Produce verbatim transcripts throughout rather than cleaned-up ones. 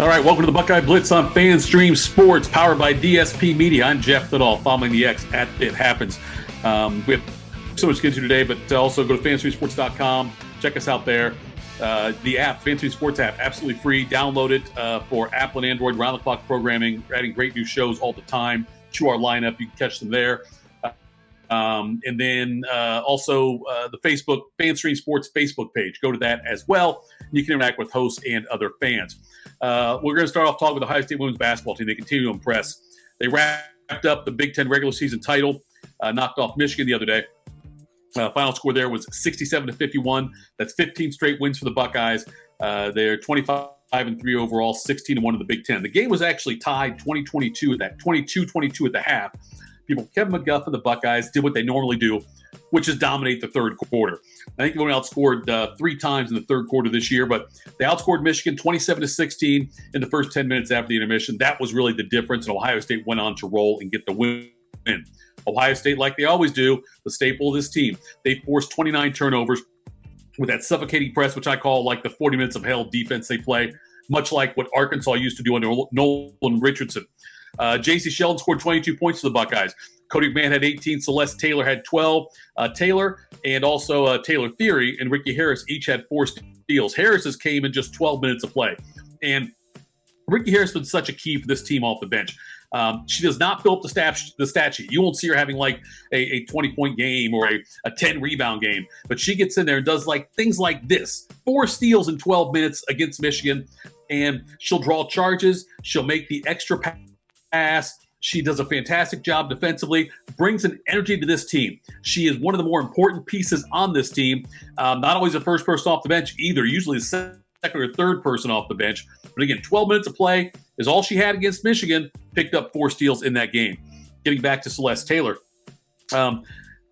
All right, welcome to the Buckeye Blitz on FanStream Sports, powered by D S P Media. I'm Jeff Thitoff, following the X at ThitHappens. Um, we have so much to get to today, but also go to fan stream sports dot com. Check us out there. Uh, the app, FanStream Sports app, absolutely free. Download it uh, for Apple and Android, round-the-clock programming. We're adding great new shows all the time to our lineup. You can catch them there. Um, and then uh, also uh, the Facebook, FanStream Sports Facebook page. Go to that as well. You can interact with hosts and other fans. Uh, we're going to start off talking with the Ohio State women's basketball team. They continue to impress. They wrapped up the Big Ten regular season title, uh, knocked off Michigan the other day. Uh, final score there was sixty-seven to fifty-one. That's fifteen straight wins for the Buckeyes. Uh, they're twenty-five and three overall, sixteen and one in the Big Ten. The game was actually tied twenty twenty-two at that, twenty-two twenty-two at the half. People, Kevin McGuff and the Buckeyes did what they normally do, which is dominate the third quarter. I think they only outscored uh, three times in the third quarter this year, but they outscored Michigan twenty-seven to sixteen in the first ten minutes after the intermission. That was really the difference, and Ohio State went on to roll and get the win. Ohio State, like they always do, the staple of this team. They forced twenty-nine turnovers with that suffocating press, which I call like the forty minutes of hell defense they play, much like what Arkansas used to do under Nolan Richardson. Uh, Jacy Sheldon scored twenty-two points for the Buckeyes. Cotie McMahon had eighteen. Celeste Taylor had twelve. Uh, Taylor and also uh, Taylor Theory and Rikki Harris each had four steals. Harris's came in just twelve minutes of play. And Rikki Harris has been such a key for this team off the bench. Um, she does not fill up the, stat- the stat sheet. You won't see her having like a twenty-point game or a, a ten-rebound game. But she gets in there and does like things like this. Four steals in twelve minutes against Michigan. And she'll draw charges. She'll make the extra pass. Ass. She does a fantastic job defensively, brings an energy to this team. She is one of the more important pieces on this team. Um, not always the first person off the bench either, usually the second or third person off the bench. But again, twelve minutes of play is all she had against Michigan, picked up four steals in that game. Getting back to Celeste Taylor. Um,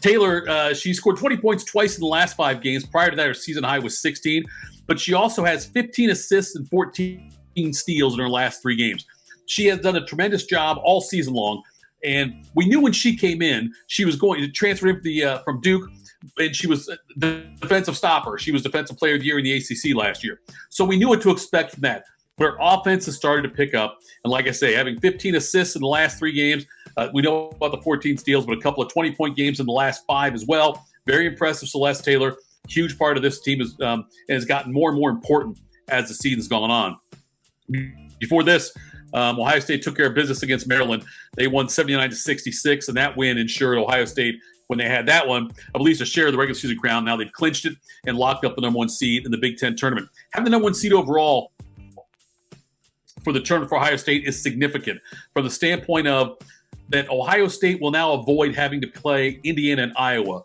Taylor, uh, she scored twenty points twice in the last five games. Prior to that, her season high was sixteen. But she also has fifteen assists and fourteen steals in her last three games. She has done a tremendous job all season long, and we knew when she came in, she was going to transfer from, the, uh, from Duke, and she was the defensive stopper. She was defensive player of the year in the A C C last year. So we knew what to expect from that. But her offense has started to pick up, and like I say, having fifteen assists in the last three games, uh, we know about the fourteen steals, but a couple of twenty-point games in the last five as well. Very impressive, Celeste Taylor. Huge part of this team is, um, and has gotten more and more important as the season's gone on. Before this, Um, Ohio State took care of business against Maryland. They won seventy-nine to sixty-six, and that win ensured Ohio State, when they had that one, I believe, to share the regular season crown. Now they've clinched it and locked up the number one seed in the Big Ten tournament. Having the number one seed overall for the tournament for Ohio State is significant from the standpoint of that Ohio State will now avoid having to play Indiana and Iowa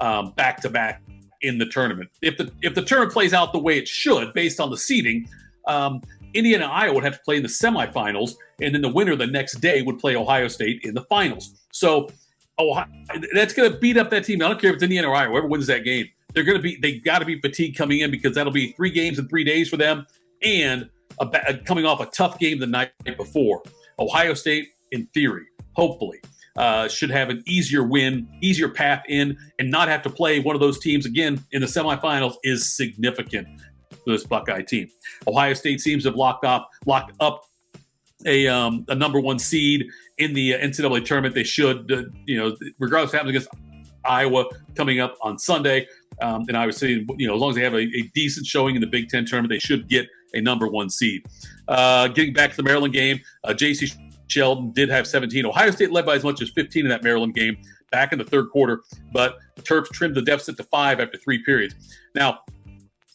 um, back-to-back in the tournament. If the, if the tournament plays out the way it should, based on the seeding, um, Indiana and Iowa would have to play in the semifinals, and then the winner the next day would play Ohio State in the finals. So Ohio, that's going to beat up that team. I don't care if it's Indiana or Iowa, whoever wins that game. They're going to be, they got to be fatigued coming in because that'll be three games in three days for them and a, a, coming off a tough game the night before. Ohio State, in theory, hopefully, uh, should have an easier win, easier path in, and not have to play one of those teams again in the semifinals is significant. This Buckeye team. Ohio State seems to have locked up, locked up a um, a number one seed in the N C double A tournament. They should, uh, you know, regardless of what happens against Iowa coming up on Sunday. Um, and I would say, you know, as long as they have a, a decent showing in the Big Ten tournament, they should get a number one seed. Uh, getting back to the Maryland game, uh, Jacy Sheldon did have seventeen. Ohio State led by as much as fifteen in that Maryland game back in the third quarter, but the Terps trimmed the deficit to five after three periods. Now,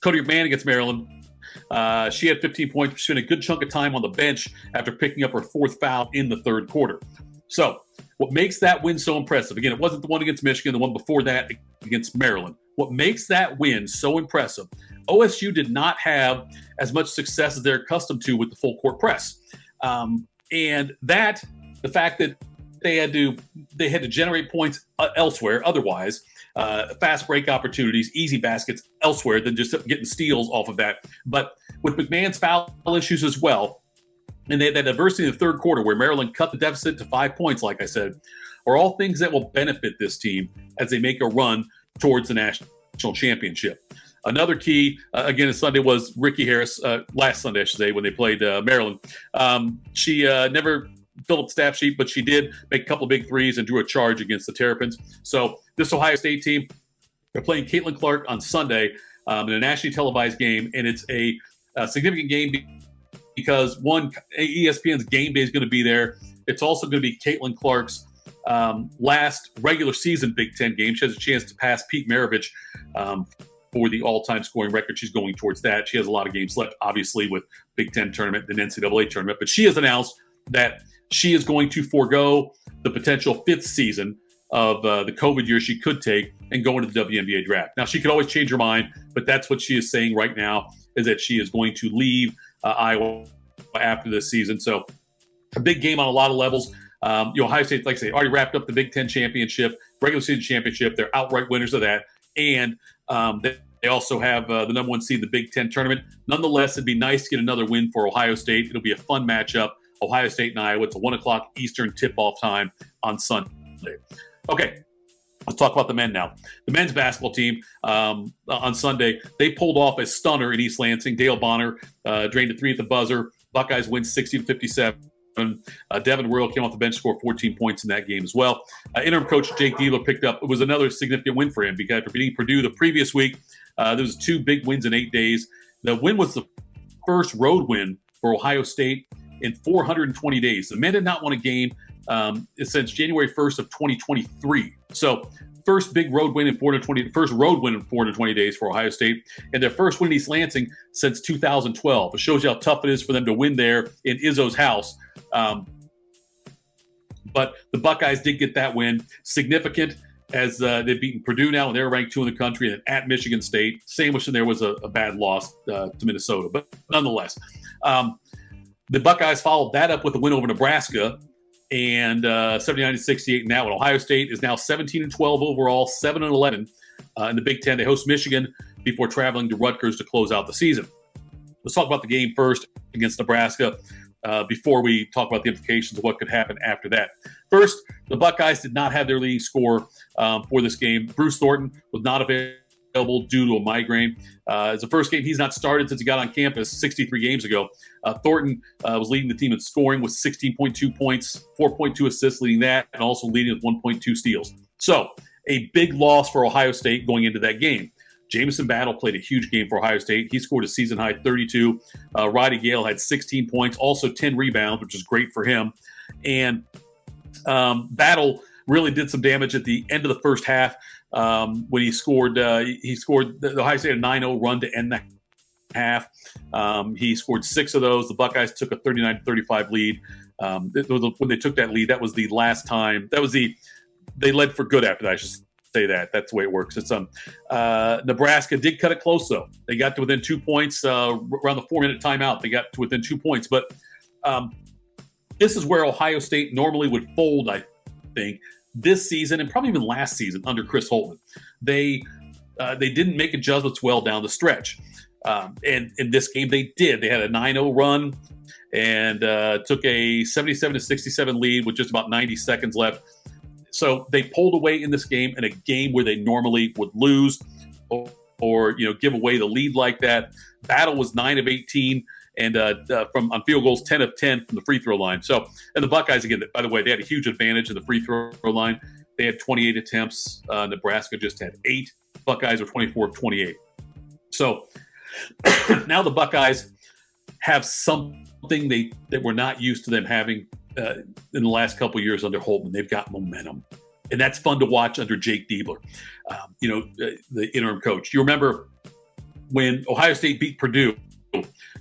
Cotie McMahon against Maryland, uh, she had fifteen points. She spent a good chunk of time on the bench after picking up her fourth foul in the third quarter. So what makes that win so impressive? Again, it wasn't the one against Michigan, the one before that against Maryland. What makes that win so impressive? O S U did not have as much success as they're accustomed to with the full court press. Um, and that, the fact that they had to they had to generate points elsewhere otherwise, Uh, fast break opportunities, easy baskets elsewhere than just getting steals off of that. But with McMahon's foul issues as well, and they had that adversity in the third quarter where Maryland cut the deficit to five points, like I said, are all things that will benefit this team as they make a run towards the national championship. Another key, uh, again, on Sunday was Rikki Harris, uh, last Sunday, I should say, when they played uh, Maryland. Um, she uh, never filled up stat sheet, but she did make a couple of big threes and drew a charge against the Terrapins. So this Ohio State team, they're playing Caitlin Clark on Sunday um, in a nationally televised game, and it's a, a significant game because, one, E S P N's game day is going to be there. It's also going to be Caitlin Clark's um, last regular season Big Ten game. She has a chance to pass Pete Maravich um, for the all-time scoring record. She's going towards that. She has a lot of games left, obviously, with Big Ten tournament and N C double A tournament. But she has announced that she is going to forego the potential fifth season of uh, the COVID year she could take and go into the W N B A draft. Now, she could always change her mind, but that's what she is saying right now, is that she is going to leave uh, Iowa after this season. So a big game on a lot of levels. Um, you know, Ohio State, like I say, already wrapped up the Big Ten championship, regular season championship. They're outright winners of that. And um, they, they also have uh, the number one seed in the Big Ten tournament. Nonetheless, it'd be nice to get another win for Ohio State. It'll be a fun matchup. Ohio State and Iowa. It's a one o'clock Eastern tip-off time on Sunday. Okay, let's talk about the men now. The men's basketball team um, on Sunday, they pulled off a stunner in East Lansing. Dale Bonner uh, drained a three at the buzzer. Buckeyes win sixty to fifty-seven. Uh, Devin Royal came off the bench, scored fourteen points in that game as well. Uh, interim coach Jake Diebler picked up. It was another significant win for him because after beating Purdue the previous week, uh, there was two big wins in eight days. The win was the first road win for Ohio State in four hundred twenty days. The men did not win a game um, since January first of twenty twenty-three. So first big road win in four hundred twenty, first road win in four hundred twenty days for Ohio State, and their first win in East Lansing since two thousand twelve. It shows you how tough it is for them to win there in Izzo's house. Um, but the Buckeyes did get that win. Significant, as uh, they've beaten Purdue now, and they're ranked two in the country, and at Michigan State. Sandwiched in there was a, a bad loss uh, to Minnesota, but nonetheless. Um, The Buckeyes followed that up with a win over Nebraska, and uh, seventy-nine to sixty-eight in that one. Ohio State is now seventeen and twelve overall, seven and eleven uh, in the Big Ten. They host Michigan before traveling to Rutgers to close out the season. Let's talk about the game first against Nebraska uh, before we talk about the implications of what could happen after that. First, the Buckeyes did not have their leading scorer um, for this game. Bruce Thornton was not available due to a migraine. Uh, it's the first game he's not started since he got on campus sixty-three games ago. Uh, Thornton uh, was leading the team in scoring with sixteen point two points, four point two assists leading that, and also leading with one point two steals. So a big loss for Ohio State going into that game. Jameson Battle played a huge game for Ohio State. He scored a season-high thirty-two. Uh, Roddy Gayle had sixteen points, also ten rebounds, which is great for him. And um, Battle really did some damage at the end of the first half um, when he scored. Uh, he scored the Ohio State a nine oh run to end the half. Um, he scored six of those. The Buckeyes took a thirty-nine to thirty-five lead. Um, when they took that lead, that was the last time. That was the they led for good after that. I should say that. That's the way it works. It's um uh, Nebraska did cut it close though. They got to within two points uh, around the four-minute timeout. They got to within two points, but um, this is where Ohio State normally would fold, I think, this season and probably even last season under Chris Holtmann. They uh, they didn't make adjustments well down the stretch. Um, and in this game, they did. They had a nine oh run and uh, took a seventy-seven to sixty-seven lead with just about ninety seconds left. So they pulled away in this game, in a game where they normally would lose or, or you know, give away the lead like that. Battle was nine of eighteen and uh, uh, from on field goals, ten of ten from the free throw line. So, and the Buckeyes, again, by the way, they had a huge advantage in the free throw line. They had twenty-eight attempts. Uh, Nebraska just had eight. Buckeyes were twenty-four of twenty-eight. So, now the Buckeyes have something they that we're not used to them having uh, in the last couple of years under Holtmann. They've got momentum, and that's fun to watch under Jake Diebler, um, you know, uh, the interim coach. You remember when Ohio State beat Purdue,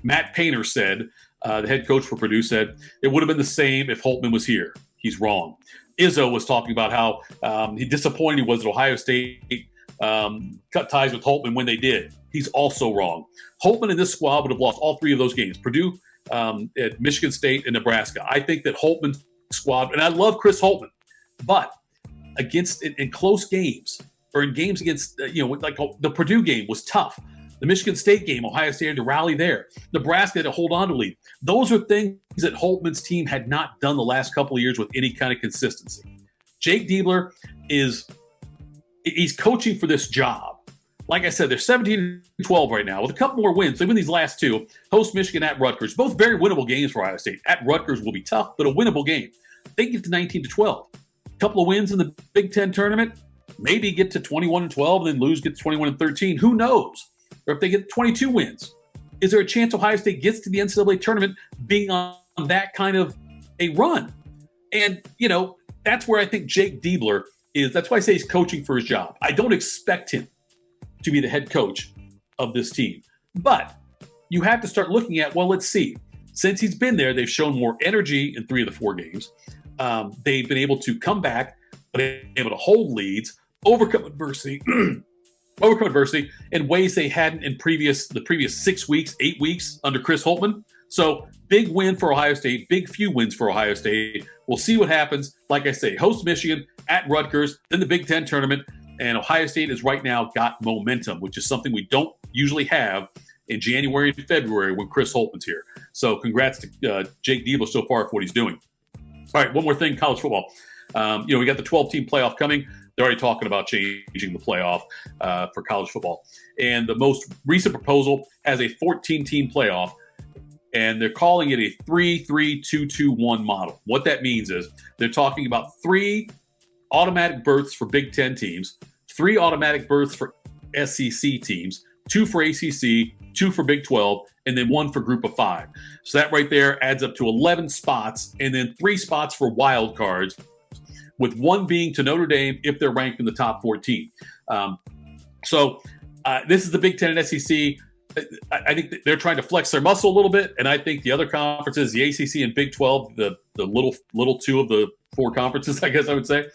Matt Painter said, uh, the head coach for Purdue said, it would have been the same if Holtmann was here. He's wrong. Izzo was talking about how um, he disappointed was that Ohio State um, cut ties with Holtmann when they did. He's also wrong. Holtmann and this squad would have lost all three of those games, Purdue, um, at Michigan State, and Nebraska. I think that Holtmann's squad, and I love Chris Holtmann, but against in, in close games or in games against, you know, like the Purdue game was tough. The Michigan State game, Ohio State had to rally there. Nebraska had to hold on to lead. Those are things that Holtmann's team had not done the last couple of years with any kind of consistency. Jake Diebler is, he's coaching for this job. Like I said, they're seventeen and twelve right now with a couple more wins. They win these last two, host Michigan at Rutgers. Both very winnable games for Ohio State. At Rutgers will be tough, but a winnable game. They get to nineteen to twelve. A couple of wins in the Big Ten tournament, maybe get to twenty-one and twelve, then lose, get to twenty-one and thirteen. Who knows? Or if they get twenty-two wins, is there a chance Ohio State gets to the N C double A tournament being on that kind of a run? And, you know, that's where I think Jake Diebler is. That's why I say he's coaching for his job. I don't expect him to be the head coach of this team. But you have to start looking at, well, let's see. Since he's been there, they've shown more energy in three of the four games. Um, they've been able to come back, been able to hold leads, overcome adversity, overcome adversity in ways they hadn't in previous the previous six weeks, eight weeks under Chris Holtmann. So big win for Ohio State, big few wins for Ohio State. We'll see what happens. Like I say, host Michigan at Rutgers, then the Big Ten tournament, and Ohio State is right now got momentum, which is something we don't usually have in January and February when Chris Holtmann's here. So congrats to uh, Jake Diebler so far for what he's doing. All right, one more thing, college football. Um, you know, we got the twelve-team playoff coming. They're already talking about changing the playoff uh, for college football. And the most recent proposal has a fourteen-team playoff, and they're calling it a three three two two one model. What that means is they're talking about three automatic berths for Big Ten teams, three automatic berths for S E C teams, two for A C C, two for Big twelve, and then one for group of five. So that right there adds up to eleven spots, and then three spots for wild cards, with one being to Notre Dame if they're ranked in the top fourteen. Um, so uh, this is the Big Ten and S E C. I, I think they're trying to flex their muscle a little bit, and I think the other conferences, the A C C and Big twelve, the the little little two of the four conferences, I guess I would say,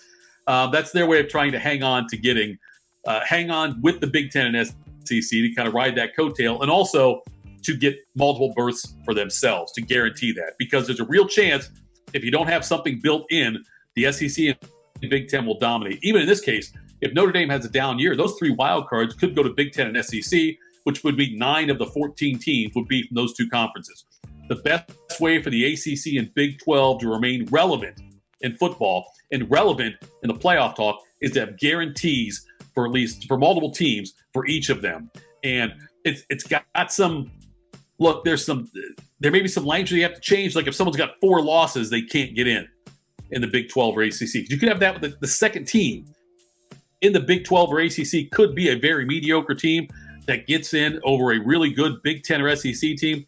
uh, that's their way of trying to hang on to getting, uh, hang on with the Big Ten and S E C to kind of ride that coattail, and also to get multiple berths for themselves, to guarantee that. Because there's a real chance if you don't have something built in, the S E C and Big Ten will dominate. Even in this case, if Notre Dame has a down year, those three wild cards could go to Big Ten and S E C, which would be nine of the fourteen teams would be from those two conferences. The best way for the A C C and Big twelve to remain relevant in football and relevant in the playoff talk is to have guarantees for at least for multiple teams for each of them. And it's it's got some look, there's some there may be some language you have to change. Like if someone's got four losses, they can't get in in the Big twelve or A C C. You could have that with the, the second team in the Big twelve or A C C could be a very mediocre team that gets in over a really good Big Ten or S E C team,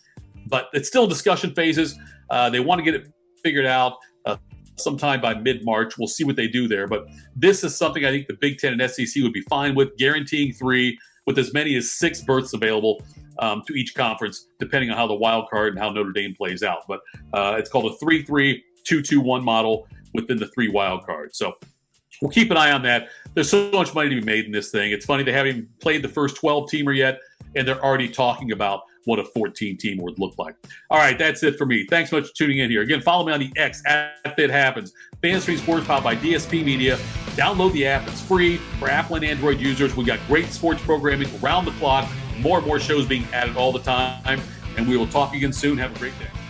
but it's still discussion phases. Uh, they want to get it figured out uh, sometime by mid-March. We'll see what they do there, but this is something I think the Big Ten and S E C would be fine with, guaranteeing three with as many as six berths available um, to each conference, depending on how the wild card and how Notre Dame plays out. But uh, it's called a three three two two one model within the three wild cards. So we'll keep an eye on that. There's so much money to be made in this thing. It's funny, they haven't even played the first twelve-teamer yet, and they're already talking about what a fourteen-teamer would look like. All right, that's it for me. Thanks so much for tuning in here. Again, follow me on the X, at ThitHappens. FanStream Sports powered by D S P Media. Download the app. It's free for Apple and Android users. We've got great sports programming around the clock. More and more shows being added all the time. And we will talk again soon. Have a great day.